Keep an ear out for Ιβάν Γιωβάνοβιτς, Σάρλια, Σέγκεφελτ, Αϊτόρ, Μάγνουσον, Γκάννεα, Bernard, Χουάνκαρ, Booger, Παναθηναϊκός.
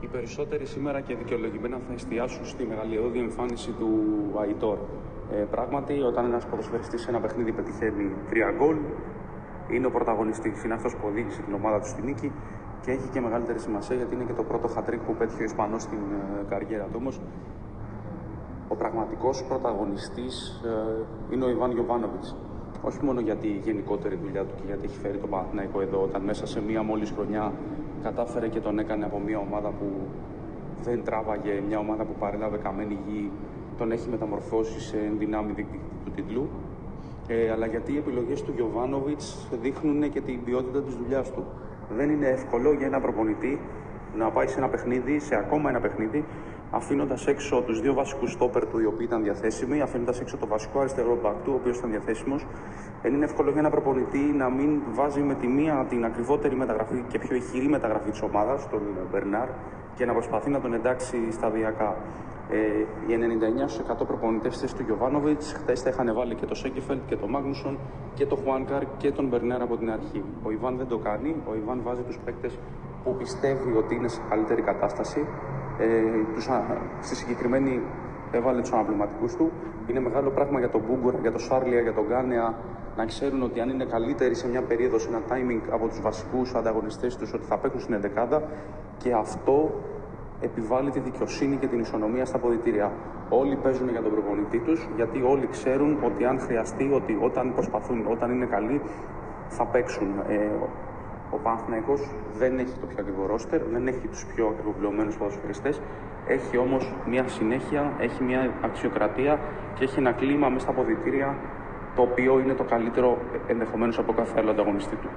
Οι περισσότεροι σήμερα και δικαιολογημένα θα εστιάσουν στη μεγαλειώδη εμφάνιση του Αϊτόρ. Πράγματι, όταν ένας ποδοσφαιριστής σε ένα παιχνίδι πετυχαίνει 3 γκολ, είναι ο πρωταγωνιστής, είναι αυτός που οδήγησε την ομάδα του στη νίκη και έχει και μεγαλύτερη σημασία γιατί είναι και το πρώτο χατρίκ που πέτυχε ο Ισπανός στην καριέρα του. Όμως, ο πραγματικός πρωταγωνιστής είναι ο Ιβάν Γιωβάνοβιτς. Όχι μόνο για τη γενικότερη δουλειά του και γιατί έχει φέρει τον Παναθηναϊκό εδώ, όταν μέσα σε μία μόλις χρονιά κατάφερε και τον έκανε από μια ομάδα που δεν τράβαγε, μια ομάδα που παρέλαβε καμένη γη, τον έχει μεταμορφώσει σε ενδυνάμει διεκδικητή του τίτλου. Αλλά γιατί οι επιλογές του Γιωβάνοβιτς δείχνουν και την ποιότητα της δουλειάς του. Δεν είναι εύκολο για ένα προπονητή να πάει σε ένα παιχνίδι, σε ακόμα ένα παιχνίδι, αφήνοντας έξω τους 2 βασικούς στόπερ του οι οποίοι ήταν διαθέσιμοι, αφήνοντας έξω το βασικό αριστερό μπακ του ο οποίος ήταν διαθέσιμος. Δεν είναι εύκολο για ένα προπονητή να μην βάζει με τη μία την ακριβότερη μεταγραφή και πιο ηχηρή μεταγραφή της ομάδας, τον Bernard, και να προσπαθεί να τον εντάξει σταδιακά. Οι 99% προπονητές της του Γιωβάνοβιτς χθες τα είχαν βάλει και το Σέγκεφελτ και το Μάγνουσον και το Χουάνκαρ και τον Bernard από την αρχή. Ο Ιβάν δεν το κάνει. Ο Ιβάν βάζει τους παίκτες που πιστεύει ότι είναι σε καλύτερη κατάσταση. Στη συγκεκριμένη έβαλε τους αναπληρωματικούς του. Είναι μεγάλο πράγμα για τον Booger, για τον Σάρλια, για τον Γκάννεα να ξέρουν ότι αν είναι καλύτεροι σε μια περίοδο, σε ένα timing από τους βασικούς ανταγωνιστές τους, ότι θα παίξουν στην ενδεκάδα και αυτό επιβάλλει τη δικαιοσύνη και την ισονομία στα ποδητήρια. Όλοι παίζουν για τον προπονητή τους, γιατί όλοι ξέρουν ότι αν χρειαστεί, ότι όταν προσπαθούν, όταν είναι καλοί, θα παίξουν. Ο Παναθηναϊκός δεν έχει το πιο ακριβό ρόστερ, δεν έχει τους πιο ακριβοπληρωμένους ποδοσφαιριστές. Έχει όμως μια συνέχεια, έχει μια αξιοκρατία και έχει ένα κλίμα μέσα στα ποδητήρια το οποίο είναι το καλύτερο ενδεχομένως από κάθε άλλο ανταγωνιστή του.